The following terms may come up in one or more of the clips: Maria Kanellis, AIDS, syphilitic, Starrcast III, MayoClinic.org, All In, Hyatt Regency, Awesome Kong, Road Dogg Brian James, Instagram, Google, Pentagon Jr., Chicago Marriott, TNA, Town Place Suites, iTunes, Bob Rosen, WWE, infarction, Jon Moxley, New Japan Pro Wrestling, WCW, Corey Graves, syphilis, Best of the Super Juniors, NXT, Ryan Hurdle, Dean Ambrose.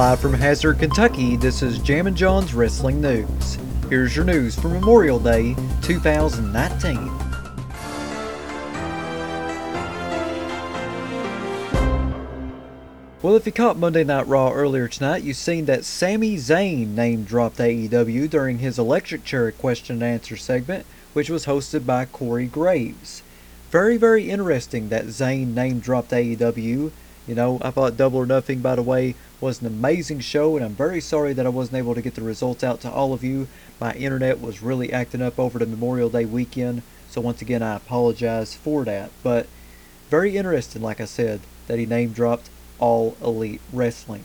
Live from Hazard, Kentucky, this is Jammin' Jon's Wrestling News. Here's your news for Memorial Day 2019. Well, if you caught Monday Night Raw earlier tonight, you've seen that Sami Zayn name-dropped AEW during his electric chair question and answer segment, which was hosted by Corey Graves. Very, very interesting that Zayn name-dropped AEW. You know, I thought Double or Nothing, by the way, was an amazing show, and I'm very sorry that I wasn't able to get the results out to all of you. My internet was really acting up over the Memorial Day weekend, so once again, I apologize for that. But very interesting, like I said, that he name-dropped All Elite Wrestling.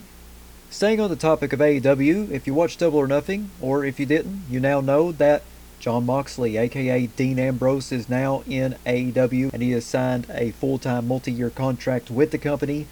Staying on the topic of AEW, if you watched Double or Nothing, or if you didn't, you now know that Jon Moxley, aka Dean Ambrose, is now in AEW, and he has signed a full-time multi-year contract with the company.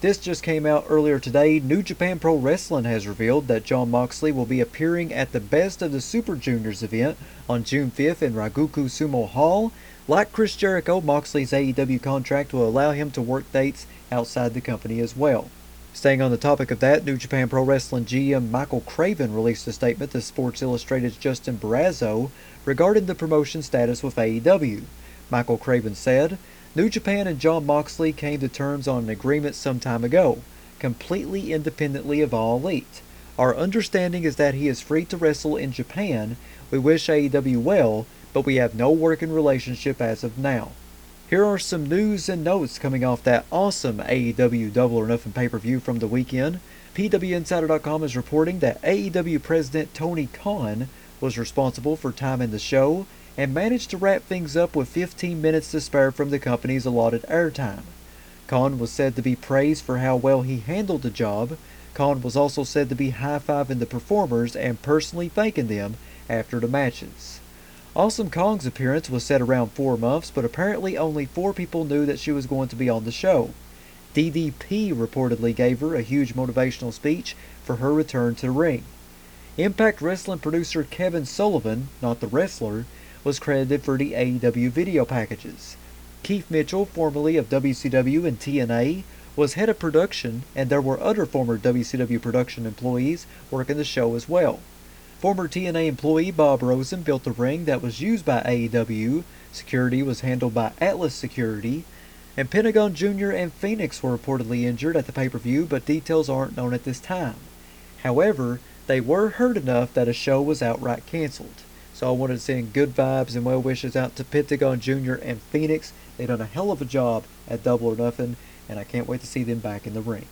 This just came out earlier today. New Japan Pro Wrestling has revealed that Jon Moxley will be appearing at the Best of the Super Juniors event on June 5th in Ryogoku Sumo Hall. Like Chris Jericho, Moxley's AEW contract will allow him to work dates outside the company as well. Staying on the topic of that, New Japan Pro Wrestling GM Michael Craven released a statement to Sports Illustrated's Justin Barrazzo regarding the promotion status with AEW. Michael Craven said, "New Japan and Jon Moxley came to terms on an agreement some time ago, completely independently of All Elite. Our understanding is that he is free to wrestle in Japan. We wish AEW well, but we have no working relationship as of now." Here are some news and notes coming off that awesome AEW Double or Nothing pay-per-view from the weekend. PWInsider.com is reporting that AEW President Tony Khan was responsible for time in the show and managed to wrap things up with 15 minutes to spare from the company's allotted airtime. Khan was said to be praised for how well he handled the job. Khan was also said to be high-fiving the performers and personally thanking them after the matches. Awesome Kong's appearance was set around 4 months, but apparently only 4 people knew that she was going to be on the show. DDP reportedly gave her a huge motivational speech for her return to the ring. Impact Wrestling producer Kevin Sullivan, not the wrestler, was credited for the AEW video packages. Keith Mitchell, formerly of WCW and TNA, was head of production, and there were other former WCW production employees working the show as well. Former TNA employee Bob Rosen built a ring that was used by AEW, security was handled by Atlas Security, and Pentagon Jr. and Phoenix were reportedly injured at the pay-per-view, but details aren't known at this time. However, they were hurt enough that a show was outright canceled. So I wanted to send good vibes and well wishes out to Pentagon Jr. and Phoenix. They've done a hell of a job at Double or Nothing, and I can't wait to see them back in the ring.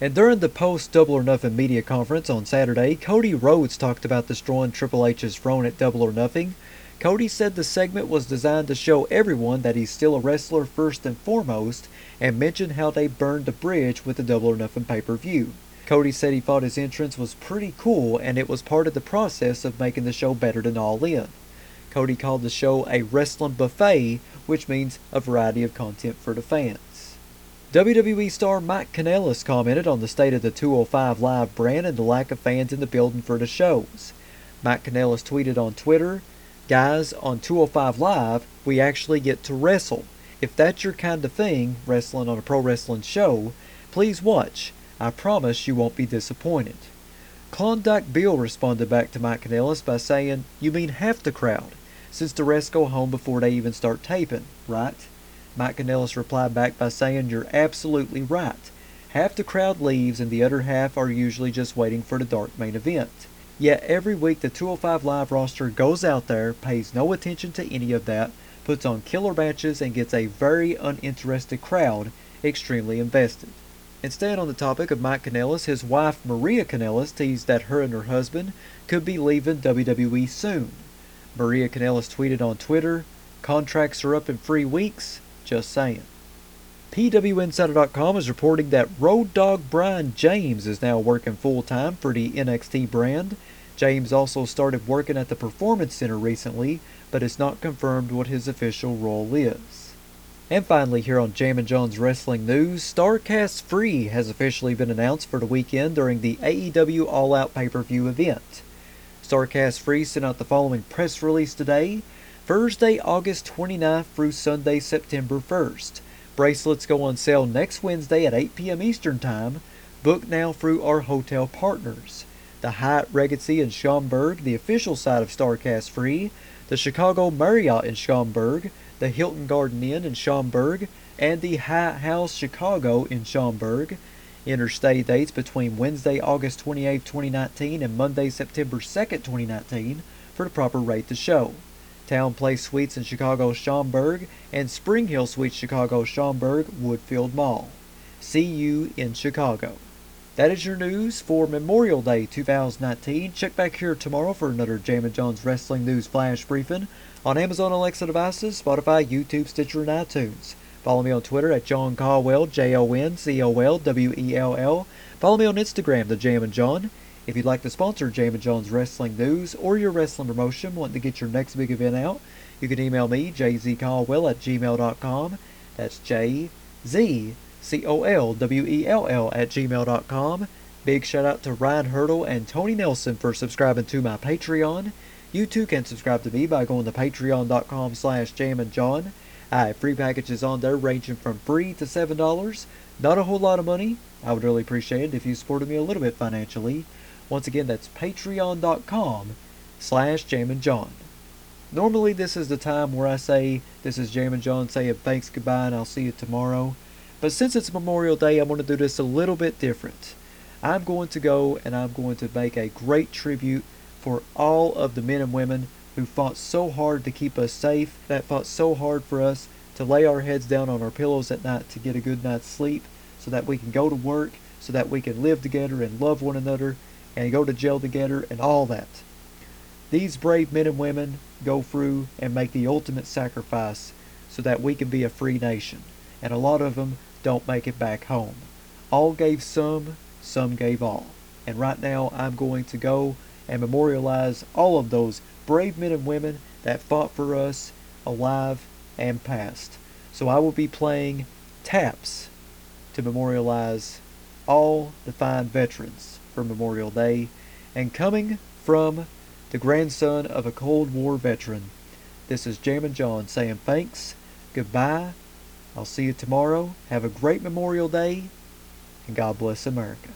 And during the post-Double or Nothing media conference on Saturday, Cody Rhodes talked about destroying Triple H's throne at Double or Nothing. Cody said the segment was designed to show everyone that he's still a wrestler first and foremost, and mentioned how they burned the bridge with the Double or Nothing pay-per-view. Cody said he thought his entrance was pretty cool, and it was part of the process of making the show better than All In. Cody called the show a wrestling buffet, which means a variety of content for the fans. WWE star Mike Kanellis commented on the state of the 205 Live brand and the lack of fans in the building for the shows. Mike Kanellis tweeted on Twitter, "Guys, on 205 Live, we actually get to wrestle. If that's your kind of thing, wrestling on a pro wrestling show, please watch. I promise you won't be disappointed." Klondike Bill responded back to Mike Kanellis by saying, "You mean half the crowd, since the rest go home before they even start taping, right?" Mike Kanellis replied back by saying, "You're absolutely right. Half the crowd leaves and the other half are usually just waiting for the dark main event. Yet every week the 205 Live roster goes out there, pays no attention to any of that, puts on killer matches, and gets a very uninterested crowd extremely invested." And staying on the topic of Mike Kanellis, his wife Maria Kanellis teased that her and her husband could be leaving WWE soon. Maria Kanellis tweeted on Twitter, "Contracts are up in 3 weeks. Just saying." PWInsider.com is reporting that Road Dogg Brian James is now working full-time for the NXT brand. James also started working at the Performance Center recently, but it's not confirmed what his official role is. And finally, here on Jammin' Jon's Wrestling News, Starrcast III has officially been announced for the weekend during the AEW All Out pay-per-view event. Starrcast III sent out the following press release today. Thursday, August 29th through Sunday, September 1st. Bracelets go on sale next Wednesday at 8 p.m. Eastern Time. Booked now through our hotel partners. The Hyatt Regency in Schaumburg, the official site of Starrcast III, the Chicago Marriott in Schaumburg, the Hilton Garden Inn in Schaumburg, and the Hyatt House Chicago in Schaumburg. Interstate dates between Wednesday, August 28, 2019 and Monday, September 2, 2019 for the proper rate to show. Town Place Suites in Chicago Schaumburg and Spring Hill Suites Chicago Schaumburg, Woodfield Mall. See you in Chicago. That is your news for Memorial Day 2019. Check back here tomorrow for another Jammin' Jon's Wrestling News Flash Briefing on Amazon Alexa devices, Spotify, YouTube, Stitcher, and iTunes. Follow me on Twitter at John Caldwell, JonColwell. Follow me on Instagram, The Jammin' Jon. If you'd like to sponsor Jammin' Jon's Wrestling News or your wrestling promotion, wanting to get your next big event out, you can email me, jzcolwell@gmail.com. That's jzcolwell@gmail.com. Big shout out to Ryan Hurdle and Tony Nelson for subscribing to my Patreon. You too can subscribe to me by going to patreon.com/jammin'jon. I have free packages on there ranging from free to $7. Not a whole lot of money. I would really appreciate it if you supported me a little bit financially. Once again, that's patreon.com/jammin'jon. Normally this is the time where I say, this is Jammin' Jon saying thanks, goodbye, and I'll see you tomorrow. But since it's Memorial Day, I'm going to do this a little bit different. I'm going to go and I'm going to make a great tribute for all of the men and women who fought so hard to keep us safe, that fought so hard for us to lay our heads down on our pillows at night to get a good night's sleep, so that we can go to work, so that we can live together and love one another and go to jail together and all that. These brave men and women go through and make the ultimate sacrifice so that we can be a free nation. And a lot of them don't make it back home. All gave some gave all. And right now I'm going to go and memorialize all of those brave men and women that fought for us alive and past. So I will be playing taps to memorialize all the fine veterans for Memorial Day. And coming from the grandson of a Cold War veteran, this is Jammin' Jon saying thanks, goodbye, I'll see you tomorrow. Have a great Memorial Day, and God bless America.